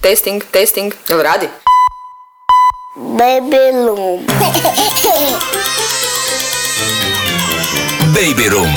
Testing, testing, jel radi? Baby Room. Baby Room.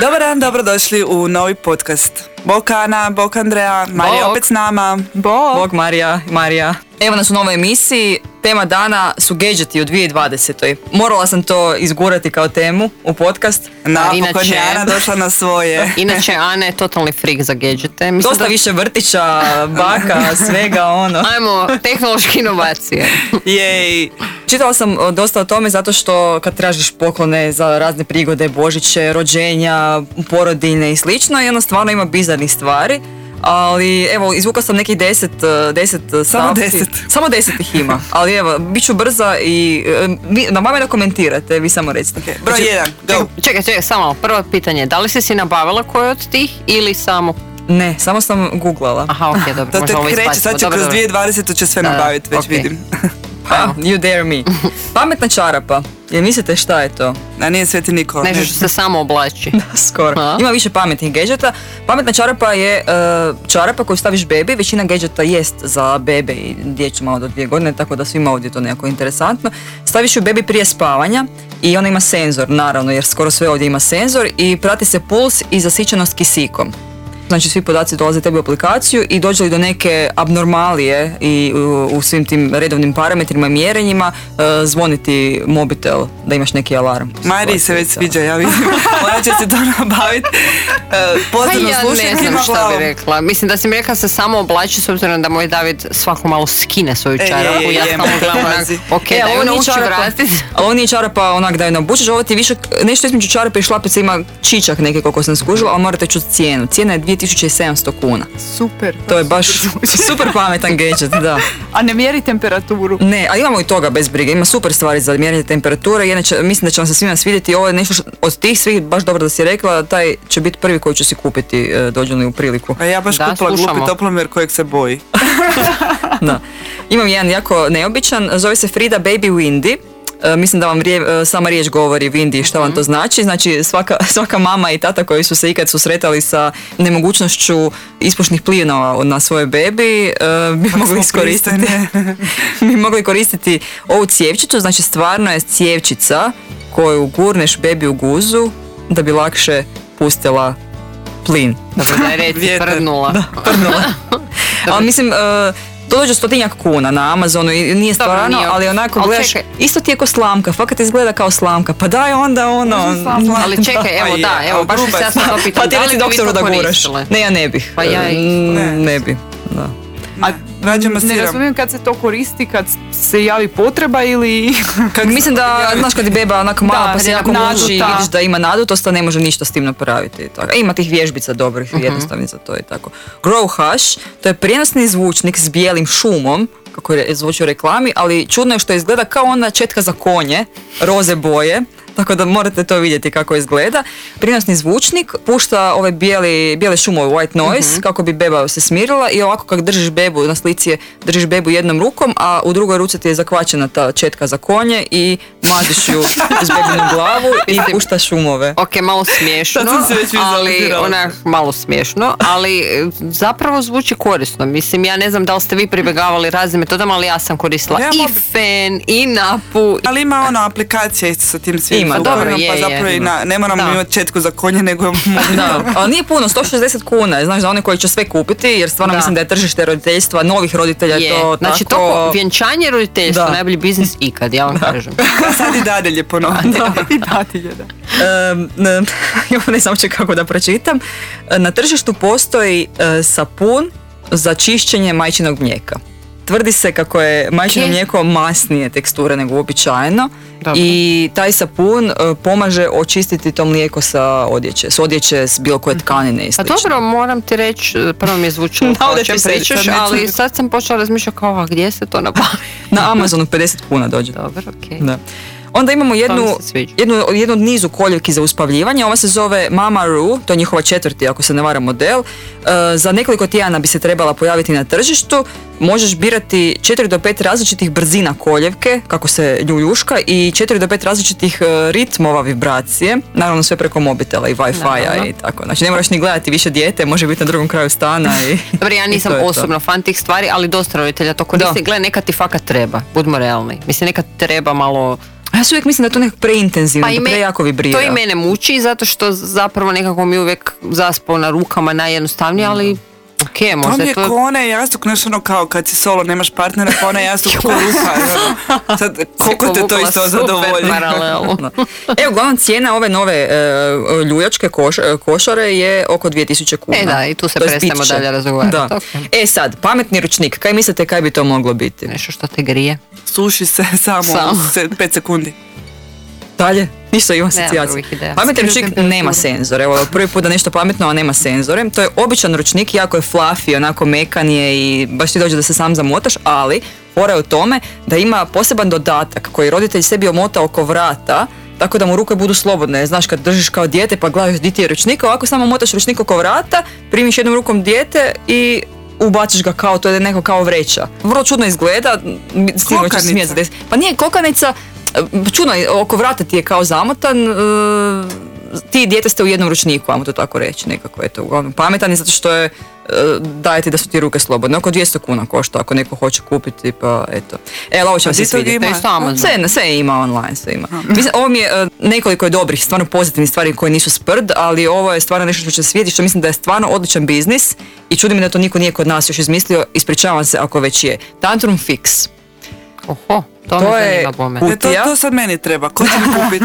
Dobar dan, dobrodošli u novi podcast. Bok Ana, bok Andreja, Marija je opet s nama. Bok Marija. Evo nas u novoj emisiji. Tema dana su gadgeti u 2020. Morala sam to izgurati kao temu u podcast. Napokon je Ana došla na svoje. Inače, Ana je totalni freak za gadgete. Mislim dosta da... više vrtića, baka, svega ono. Ajmo, tehnološke inovacije. Jej. Čitala sam dosta o tome zato što kad tražiš poklone za razne prigode, božiće, rođenja, porodine i slično, i ono stvarno ima bizarnih stvari. Ali evo, izvukao sam nekih 10 stavci. Samo 10 ih ima. Ali evo, bit ću brza i na vama je da komentirate, vi samo recite. Okay. Broj 1, go! Čekaj, samo prvo pitanje, da li si napravila koju od tih ili samo... Ne, samo sam googlala. Aha, okej, okay, dobro, možda ovo izbacimo. Sad će kroz 2020 će sve nabaviti, već okay. Vidim. Ha, you dare me. Pametna čarapa. Jel mislite šta je to? A nije Sveti Nikola. Nešto što se samo oblači. Da, skoro. A? Ima više pametnih gadgeta. Pametna čarapa je čarapa koju staviš bebi. Većina gadgeta jest za bebe i djecu malo do 2 godine, tako da svima ovdje to nekako interesantno. Staviš ju bebi prije spavanja i ona ima senzor, naravno, jer skoro sve ovdje ima senzor i prati se puls i zasićenost kisikom. Znači svi podaci dolaze tebi u aplikaciju i dođe li do neke abnormalije i u svim tim redovnim parametrima i mjerenjima zvoniti mobitel da imaš neki alarm. Mariji se već sviđa, ja vidim. Ona će se to nabaviti. Pozorno slušati. Ja ne znam šta bi rekla. Mislim da si mi rekla se samo oblači s obzirom da moj David svako malo skine svoju čarapu. Ja sam uglavnom okej, da ju nauči vratiti. Ovo nije čarapa onak da ju nabučeš. Ovo ti više nešto između čarape i šlapice ima čičak neke koliko sam skužila, ali morate čuti cijenu. Cijena je 2700 kuna. Super. To je baš super pametan gadget, da. A ne mjeri temperaturu? Ne, a imamo i toga bez brige. Ima super stvari za mjerenje temperature. Inače, mislim da će vam se svima svidjeti. Ovo je nešto od tih svih, baš dobro da si rekla, taj će biti prvi koji ću si kupiti dođu li u priliku. A ja baš da, kupila glupi toplomer kojeg se boji. Da. Imam jedan jako neobičan, zove se Frida Baby Windy. Mislim da vam sama riječ govori Windy šta vam to znači. Znači svaka mama i tata koji su se ikad susretali sa nemogućnošću ispušnih plinova na svojoj bebi bi mogli koristiti ovu cjevčicu. Znači stvarno je cjevčica koju gurneš bebi u guzu da bi lakše pustila plin. Dobro, daj reći, prdnula. Ali mislim... To dođe 100 kuna na Amazonu i nije stvarno, ali onako gledaš, isto ti je ko slamka, fakat izgleda kao slamka, pa daj onda ono... Ali čekaj, evo da, evo baš se jasno to pitam, pa ti reci doktoru da guraš. Ne, ja ne bih. Pa ja i... Ne bih, da. A ne razumijem kad se to koristi, kad se javi potreba ili... Mislim da, znaš kad je beba onako malo pa se jako muži i vidiš da ima nadutost, to ne može ništa s tim napraviti. Tako. Ima tih vježbica dobrih, jednostavnih za to i tako. Grow Hush, to je prijenosni zvučnik s bijelim šumom, kako je zvuči u reklami, ali čudno je što izgleda kao ona četka za konje, roze boje. Tako da morate to vidjeti kako izgleda. Prinosni zvučnik pušta ove bijele šumove, white noise, kako bi beba se smirila i ovako kako držiš bebu, na slici je držiš bebu jednom rukom, a u drugoj ruci ti je zakvačena ta četka za konje i maziš ju uz bebinu glavu i pušta šumove. Ok, malo smiješno, ali ona malo smiješno, ali zapravo zvuči korisno. Mislim, ja ne znam da li ste vi pribjegavali raznim metodama, ali ja sam koristila i fen, i napu. Ali ima ona aplikacija isto sa tim svijetom. Ima, dobro, pa zapravo i ne moram imati četku za konje, nego... Da, ali nije puno, 160 kuna, znaš, za one koji će sve kupiti, jer stvarno mislim da je tržište roditeljstva, novih roditelja je to tako... Znači, to vjenčanje roditeljstva, najbolji biznis ikad, ja vam kažem. Pa sad i dadilje ponovno. I dadilje. Ne znam će kako da pročitam. Na tržištu postoji sapun za čišćenje majčinog mlijeka. Tvrdi se kako je majčino mlijeko masnije teksture nego uobičajeno. Dobre. I taj sapun pomaže očistiti to mlijeko s odjeće s bilo koje tkanine i slično. A dobro, moram ti reći, prvo mi je zvučilo o čem pričaš, ali sad sam počela razmišljati kao gdje se to nabavi. Na Amazonu 50 kuna dođe. Dobro, okej. Okay. Onda imamo jednu od nizu koljevki za uspavljivanje, ova se zove Mama Roo, to je njihova četvrti, ako se ne varam, model. Za nekoliko tjedana bi se trebala pojaviti na tržištu. Možeš birati 4 do 5 različitih brzina koljevke, kako se ljuljuška, i 4 do 5 različitih ritmova vibracije. Naravno sve preko mobitela i Wi-Fi-a i tako. Znači ne moraš ni gledati više dijete, može biti na drugom kraju stana. Dobro, ja nisam osobno fan tih stvari, ali dosta roditelja to koriste. Gle, nekad ti fakat treba, budimo realni. Mislim, nekad treba malo... Ja se uvijek mislim da je to nekako preintenzivno, da prejako vibrira. To i mene muči, zato što zapravo nekako mi uvijek zaspao na rukama najjednostavnije, ali... Okay, možda to mi je to... ko onaj jastuk, znaš ono kao kad si solo, nemaš partnera, pa onaj jastuk ko lupa. Sad, koliko te to isto zadovolji? Evo, glavna cijena ove nove ljuljačke košare je oko 2000 kuna. E da, i tu se prestajemo dalje razgovarati. Okay. E sad, pametni ručnik, kaj mislite kaj bi to moglo biti? Nešto što te grije. Suši se samo. 5 sekundi. Dalje, ništa imam asocijacije. Pametni ručnik nema senzore. Evo, prvi put da nešto pametno, a nema senzore. To je običan ručnik, jako je fluffy, onako mekan je i baš ti dođe da se sam zamotaš, ali fora je u tome da ima poseban dodatak koji roditelj sebi omota oko vrata, tako da mu ruke budu slobodne. Znaš, kad držiš kao dijete pa gledaš di ti je ručnik, ovako samo motaš ručnik oko vrata, primiš jednom rukom dijete i... ubaciš ga kao, to je neko kao vreća. Vrlo čudno izgleda. Kokanica. Pa nije kokanica, čudno, oko vrata ti je kao zamotan, ti i dijete ste u jednom ručniku, ajmo to tako reći, nekako je to uglavnom pametan i zato što je, daje ti da su ti ruke slobodne. Oko 200 kuna košta ako neko hoće kupiti, pa eto. Ovo će vam se svidjeti. Sve ima online, sve ima. Mislim, ovo mi je nekoliko je dobrih, stvarno pozitivnih stvari koje nisu sprd, ali ovo je stvarno nešto što će se svidjeti, što mislim da je stvarno odličan biznis i čudi me da to niko nije kod nas još izmislio, ispričavam se ako već je. Tantrum Fix. Oho, to je kutija. To sad meni treba, ko će mi kupiti?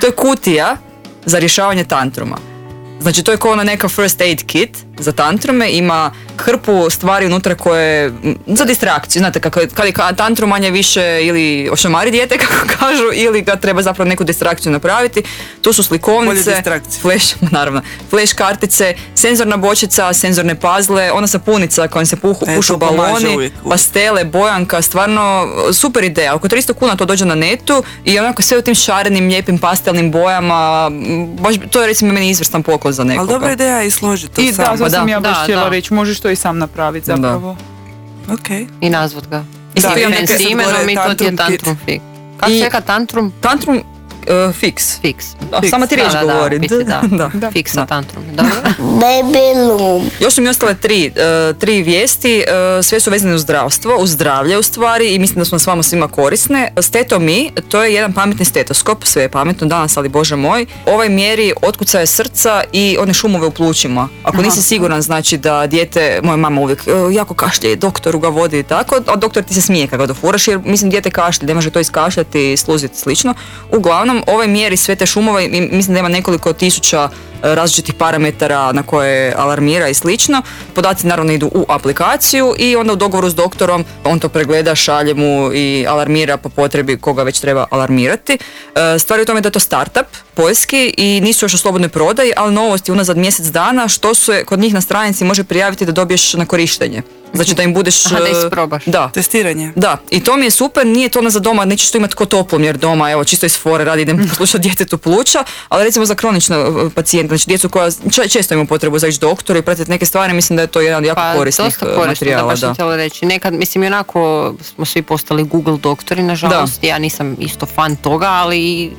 To je kutija za rješavanje tantruma. Znači to je kao ona neka first aid kit za tantrume, ima hrpu stvari unutra koje, za distrakciju, znate kako je, kad je tantrum manje više ili ošamari dijete kako kažu, ili ga treba zapravo neku distrakciju napraviti, tu su slikovnice, flash kartice, senzorna bočica, senzorne pazle, ona sapunica kojom se pušu baloni, pastele, bojanka, stvarno super ideja, oko 300 kuna to dođe na netu i onako sve u tim šarenim, lijepim, pastelnim bojama, baš to je recimo meni izvrstan poklon za nekoga. Ali dobra ideja je složiti to sam. Da, sam ja baš htjela reći, možeš to i sam napraviti zapravo. Okay. I nazvat ga. I da, s imenom i to ti je Tantrum Fix. Kako se reka Tantrum? Tantrum Fix. Sama ti riječ govori. Da. Fixa Tantrum. Još su mi ostale tri vijesti, sve su vezane uz zdravstvo, uz zdravlje u stvari i mislim da smo s vama svima korisne. Stetomi, to je jedan pametni stetoskop, sve je pametno danas, ali bože moj. Ovaj mjeri otkucaje srca i one šumove u plućima. Ako nisi siguran, znači da dijete, moja mama uvijek jako kašlje, doktoru ga vodi i tako, a doktor ti se smije kada ga dofuraš jer mislim dijete kašlje, ne može to iskašljati, sluziti slično. Uglavnom, ovaj mjeri sve te šumove i mislim da ima nekoliko tisuća različitih parametara na koje alarmira i slično. Podaci naravno idu u aplikaciju i onda u dogovoru s doktorom on to pregleda, šalje mu i alarmira po potrebi koga već treba alarmirati. Stvar je u tome da je to startup poljski i nisu još u slobodnoj prodaji, ali novost je unazad mjesec dana što se kod njih na stranici može prijaviti da dobiješ na korištenje. Znači da im budeš... Aha, da isprobaš. Da. Testiranje. Da. I to mi je super, nije to ona za doma, nećeš to imati ko toplom jer doma, evo, čisto iz fore radi, idem poslušati djetetu pluća, ali recimo za kronično pacijenta, znači djecu koja često ima potrebu za ići doktoru i pratiti neke stvari, mislim da je to jedan jako korisnih materijala. Pa dosta korisno, da baš sam htjela reći. Nekad, mislim, onako smo svi postali Google doktori, nažalost, ja nisam isto fan toga, ali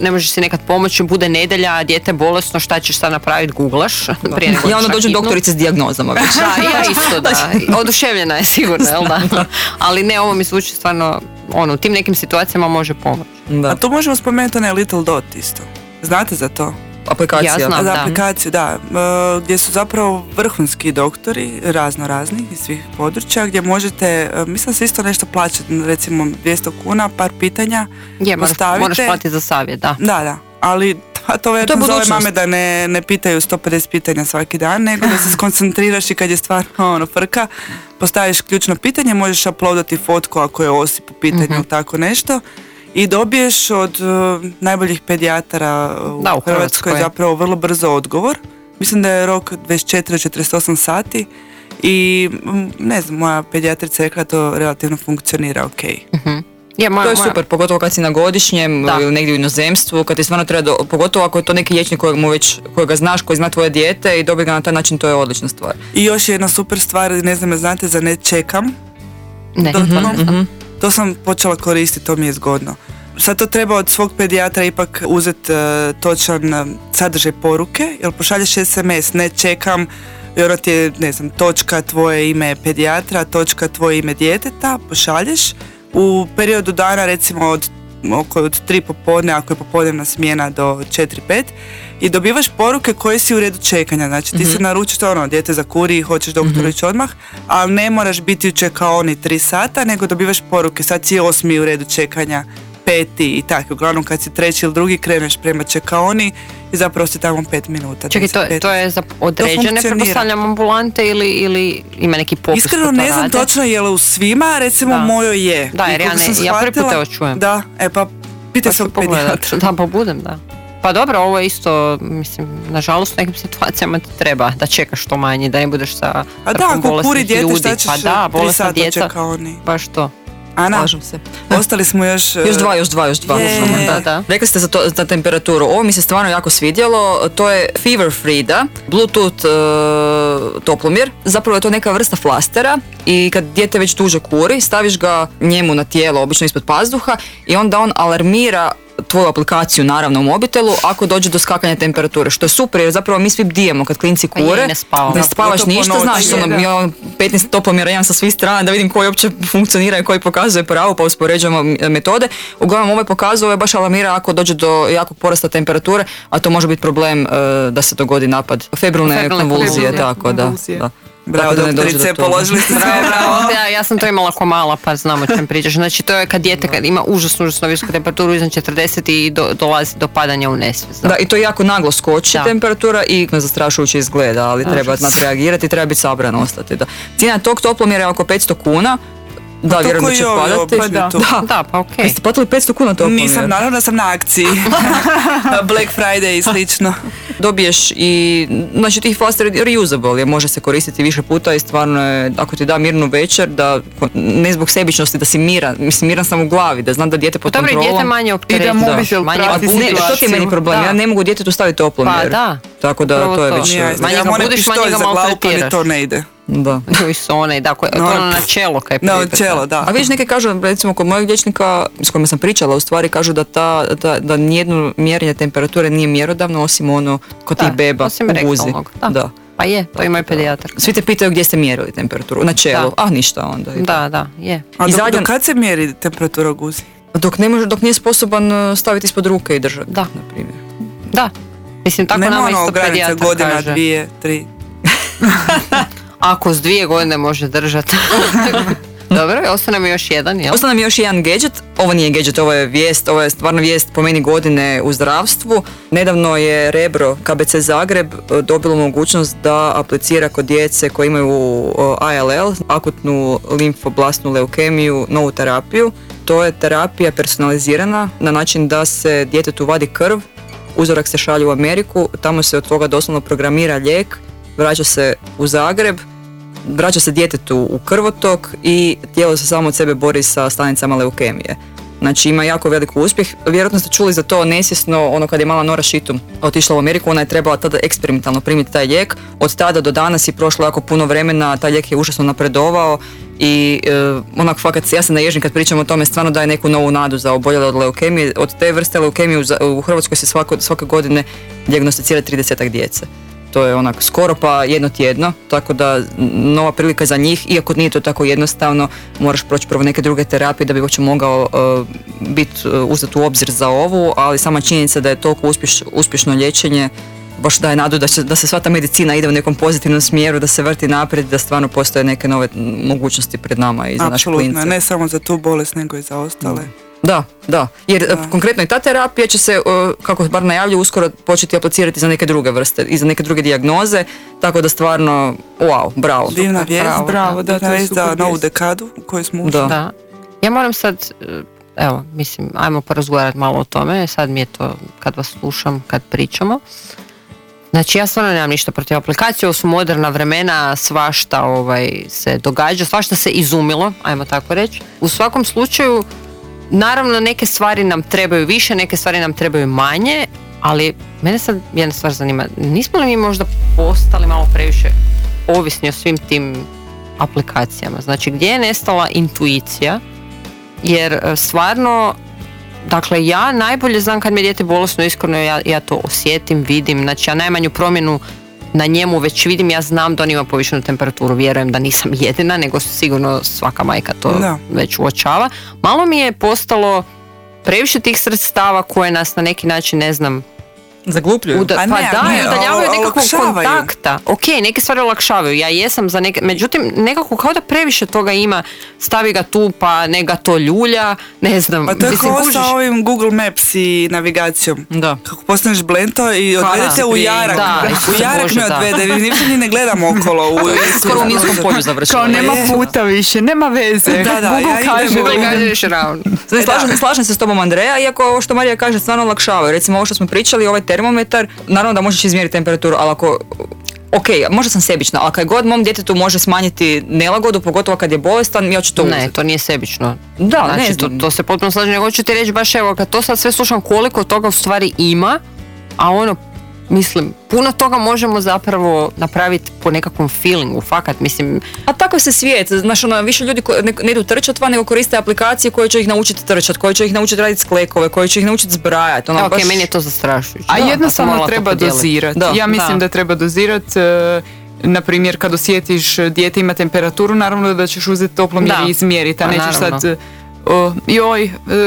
ne možeš si nekad pomoći, bude nedjelja, dijete bolesno, šta ćeš sad napraviti, googlaš. Ja onda dođu doktorice s dijagnozama već. Da, ja isto, da. Oduševljena je sigurno, jel da? Ali ne, ovo mi zvuči stvarno, ono, u tim nekim situacijama može pomoći. Da. A tu možemo spomenuti onaj Little Dot isto. Znate za to? Aplikacija. Ja znam, da. Aplikaciju, da. Gdje su zapravo vrhunski doktori, raznorazni iz svih područja, gdje možete, mislim se isto nešto plaćati, recimo 200 kuna, par pitanja. Je, moraš platiti za savjet, da. Da. Ali... A to je budućnost. Zove mame da ne pitaju 150 pitanja svaki dan, nego da se skoncentriraš i kad je stvarno frka, postaviš ključno pitanje, možeš uploadati fotku ako je osip u pitanju, tako nešto, i dobiješ od najboljih pedijatara u Hrvatskoj zapravo vrlo brzo odgovor. Mislim da je rok 24-48 sati i ne znam, moja pedijatrica je rekla to relativno funkcionira ok. Ja, to je super, pogotovo kad si na godišnjem da. Ili negdje u inozemstvu, kad ti stvarno treba, pogotovo ako je to neki liječnik kojega znaš, koji zna tvoje dijete i dobiti ga na taj način, to je odlična stvar. I još jedna super stvar, ne znam, znate za ne čekam. Ne. To sam počela koristiti, to mi je zgodno. Sad to treba od svog pedijatra ipak uzeti točan sadržaj poruke, jer pošalješ SMS, ne čekam, jer ti je, ne znam, točka tvoje ime pedijatra, točka tvoje ime djeteta, pošalješ. U periodu dana, recimo od 3 popodne, ako je popodnevna smjena, do 4-5, i dobivaš poruke koje si u redu čekanja. Znači, ti se naručiš to, ono, dijete zakuri i hoćeš doktoru ići odmah, ali ne moraš biti u čekaoni 3 sata, nego dobivaš poruke. Sad si 8. u redu čekanja, 5. i tako. Uglavnom, kad si 3. ili 2. kreneš prema čekaoni i zapravo si tamo 5 minuta. Čekaj, to je za određene, pretpostavljam, ambulante ili ima neki popis? Iskreno ne znam točno je li u svima, recimo mojoj je. Da, jer ja prvi put evo čujem. Da, pa pitaj se u pedijatra. Da, pa budem, da. Pa dobro, ovo je isto, mislim, nažalost u nekim situacijama ti treba da čekaš što manje, da ne budeš sa trpom bolesnih ljudi. A da, ako kuri djete, šta ćeš 3 sata čekaoni? Pa što? Ana, ostali smo još dva. Da. Rekli ste za temperaturu, ovo mi se stvarno jako svidjelo, to je Fever Frida, Bluetooth toplomjer, zapravo je to neka vrsta flastera i kad dijete već duže kuri, staviš ga njemu na tijelo, obično ispod pazduha, i onda on alarmira tvoju aplikaciju, naravno, u mobitelu ako dođe do skakanja temperature, što je super, jer zapravo mi svi bdijemo kad klinci kure, ne spavaš ništa, znaš, ono, ja 15 toplomjera imam sa svih strana da vidim koji uopće funkcionira i koji pokazuje pravo, pa uspoređujemo metode. Uglavnom, ovaj pokazuje, ovaj baš alarmira ako dođe do jakog porasta temperature, a to može biti problem da se dogodi napad febrilne konvulzije, tako da. Bravo, doktorice, položili ste sve, bravo. Ja sam to imala ko mala, pa znam o čem pričaš. Znači, to je kad dijete kad ima užasno visoku temperaturu iznad 40 i dolazi do padanja u nesvijest. Da, i to jako naglo skoči temperatura i zastrašujuće izgleda, ali treba znati reagirati, treba biti sabran ostati. Da. Cijena tog toplomjera je oko 500 kuna. Da, vjerujem da će padati. Da, pa okej. Jeste platili 500 kuna toplomjer? Nisam, naravno da sam na akciji. Black Friday i slično. Dobiješ i, znači, tih flaster reusable je, može se koristiti više puta i stvarno je, ako ti da mirnu večer, da ne zbog sebičnosti, da si miran, mislim, miran sam u glavi, da znam da dijete pod kontrolom. Dobro, dijete manje opterećuje. I da mobitel prati situaciju. To ti je meni problem, ja ne mogu djetetu staviti toplomjer. Pa da. Tako da to je više. Manje ga budiš, manje ga maltretiraš. Da. To na načelo kaj pripeta. Na načelo, da. A vidiš, neke kažu, recimo kod mojeg liječnika s kojima sam pričala, u stvari kažu da da nijedno mjerenje temperature nije mjerodavno, osim ono kod tih beba u guzi. Da. Pa je, to ima i pedijatar. Svi te pitaju gdje ste mjerili temperaturu, na čelu, a ništa onda. Da, je. A do kad se mjeri temperatura u guzi? Dok nije sposoban staviti ispod ruke i držati, na primjer. Da. Mislim, tako nama isto pedijatar kaže. Godina, 2, 3. Ako s 2 godine može držati. Dobro, ostane mi još jedan, jel? Ostane mi još jedan gadget. Ovo nije gadget, ovo je vijest, ovo je stvarno vijest po meni godine u zdravstvu. Nedavno je Rebro KBC Zagreb dobilo mogućnost da aplicira kod djece koji imaju ALL, akutnu limfoblastnu leukemiju, novu terapiju. To je terapija personalizirana na način da se djetetu vadi krv, uzorak se šalje u Ameriku, tamo se od toga doslovno programira lijek, vraća se u Zagreb, vraća se djetetu u krvotok i tijelo se samo od sebe bori sa stanicama leukemije. Znači, ima jako veliki uspjeh. Vjerojatno ste čuli za to nesvjesno, ono, kad je mala Nora Šitum otišla u Ameriku, ona je trebala tada eksperimentalno primiti taj lijek. Od tada do danas je prošlo jako puno vremena, taj lijek je užasno napredovao i onako, fakat, ja sam naježen kad pričam o tome, stvarno daje neku novu nadu za oboljele od leukemije. Od te vrste leukemije u Hrvatskoj se svake godine dijagnosticira 30 djece. To je onak skoro pa jedno tjedno, tako da nova prilika za njih, iako nije to tako jednostavno, moraš proći prvo neke druge terapije da bi uopće mogao biti uzet u obzir za ovu, ali sama činjenica da je toliko uspješno liječenje baš daje nadu da se sva ta medicina ide u nekom pozitivnom smjeru, da se vrti naprijed, da stvarno postoje neke nove mogućnosti pred nama i za naše klince. Apsolutno, ne samo za tu bolest, nego i za ostale. Da, jer konkretno i ta terapija će se, kako bar najavlju, uskoro početi aplicirati za neke druge vrste i za neke druge dijagnoze, tako da stvarno, wow, bravo. Divna vijest, bravo, da je za novu dekadu u kojoj smo ušli. Da. Ja moram sad, evo, mislim, ajmo porazgovarati malo o tome, sad mi je to kad vas slušam, kad pričamo. Znači, ja stvarno nemam ništa protiv aplikacije, ovo su moderna vremena, svašta se događa, svašta se izumilo, ajmo tako reći. U svakom slučaju, Naravno, neke stvari nam trebaju više, neke stvari nam trebaju manje, ali mene sad jedna stvar zanima, nismo li mi možda postali malo previše ovisni o svim tim aplikacijama? Znači, gdje je nestala intuicija? Jer stvarno, dakle, ja najbolje znam kad mi je dijete bolesno, iskreno ja to osjetim, vidim, znači ja najmanju promjenu na njemu već vidim, ja znam da on ima povišenu temperaturu, vjerujem da nisam jedina, nego sigurno svaka majka to već uočava. Malo mi je postalo previše tih sredstava koje nas na neki način, ne znam, zaglupljuju. Udaljavaju nekakvog kontakta. Ok, neke stvari olakšavaju, ja jesam za neke, međutim nekako kao da previše toga ima, stavi ga tu pa ne ga to ljulja, ne znam. Pa to je kao sa ovim Google Maps i navigacijom. Da. Kako postaneš blento i odvedete u jarak. Da, u jarak me odvede, ništa ni ne gledam okolo. Skoro u niskom polju završila. Kao nema puta više, nema veze. Da, Google kaže da kažeš ravno. Slažem se s tobom, Andreja, iako ovo što Marija kaže stvarno olakšavaju. Recimo ovo što smo pričali, ovaj termometar, naravno da možeš izmjeriti temperaturu, ali ako, ok, možda sam sebična, ali kad god mom djetetu može smanjiti nelagodu, pogotovo kad je bolestan, ja ću to uzeti. Ne, to nije sebično. Da, znači, ne to se potpuno slažem, nego ću ti reći baš evo, kad to sad sve slušam koliko toga u stvari ima, a ono, mislim, puno toga možemo zapravo napraviti po nekakvom feelingu, fakat, mislim. A tako se svijet, znaš, ono, više ljudi ne idu trčat van, nego koriste aplikacije koje će ih naučiti trčat, koje će ih naučiti raditi sklekove, koje će ih naučiti zbrajati. Ono, baš... meni je to zastrašujuće. A jednostavno treba dozirati. Ja mislim da treba dozirati. Naprimjer, kad osjetiš dijete ima temperaturu, naravno da ćeš uzeti toplo mjeri i izmjeriti, a nećeš sad...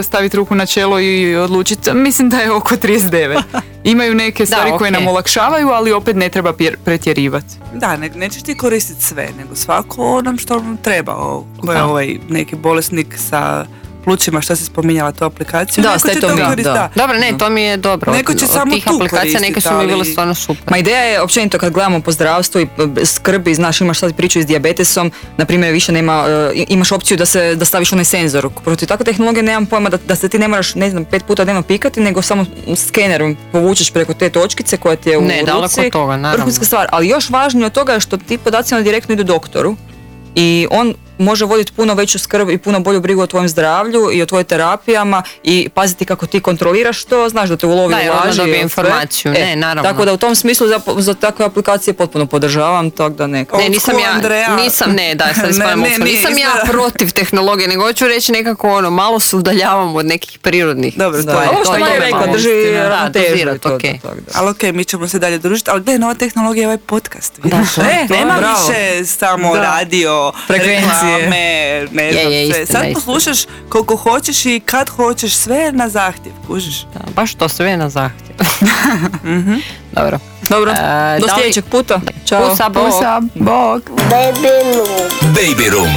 staviti ruku na čelo i odlučiti, mislim da je oko 39. Imaju neke stvari koje nam olakšavaju, ali opet ne treba pretjerivati. Da, nećeš ti koristiti sve, nego svako onom što nam treba. Ko je ovaj neki bolesnik sa plućima, što si spominjala tu aplikaciju. Da, Stetomi. Dobro, ne, to mi je dobro. Neko će samo tu koristiti. Neke su mi bile stvarno super. Ma ideja je, općenito kad gledamo po zdravstvu i skrbi, znaš, imaš sad priču s dijabetesom, na primjer više nema, imaš opciju da staviš onaj senzor. Protiv takve tehnologije nemam pojma da se ti ne moraš, ne znam, 5 puta dnevno pikati, nego samo skenerom povučeš preko te točkice koja ti je u ruci. Ne, daleko od toga, naravno. Vrhunska stvar, ali još važnije od toga je što ti podaci direktno idu doktoru i on može voditi puno veću skrb i puno bolju brigu o tvojem zdravlju i o tvojim terapijama i paziti kako ti kontroliraš to, znaš da te ulovi i ulaži. Da, dobije informaciju, ne, naravno. Tako da u tom smislu za takve aplikacije potpuno podržavam, tako da nekako. Ne, nisam ja, Andreja. Nisam ja protiv tehnologije, nego hoću reći nekako ono, malo se udaljavamo od nekih prirodnih. Dobro, stvari. Ovo što je Marija rekla, drži ravnotežu. Ali okej, mi ćemo se dalje družiti, ali gdje je nova tehnologija i ovaj podcast? Nema više samo radio, frekvencije. Sad poslušaš koliko hoćeš i kad hoćeš, sve na zahtjev, kužiš? Da, baš to, sve na zahtjev. Mm-hmm. Dobro. Do sljedećeg puta. Ćao. Pusa, bok. Baby room.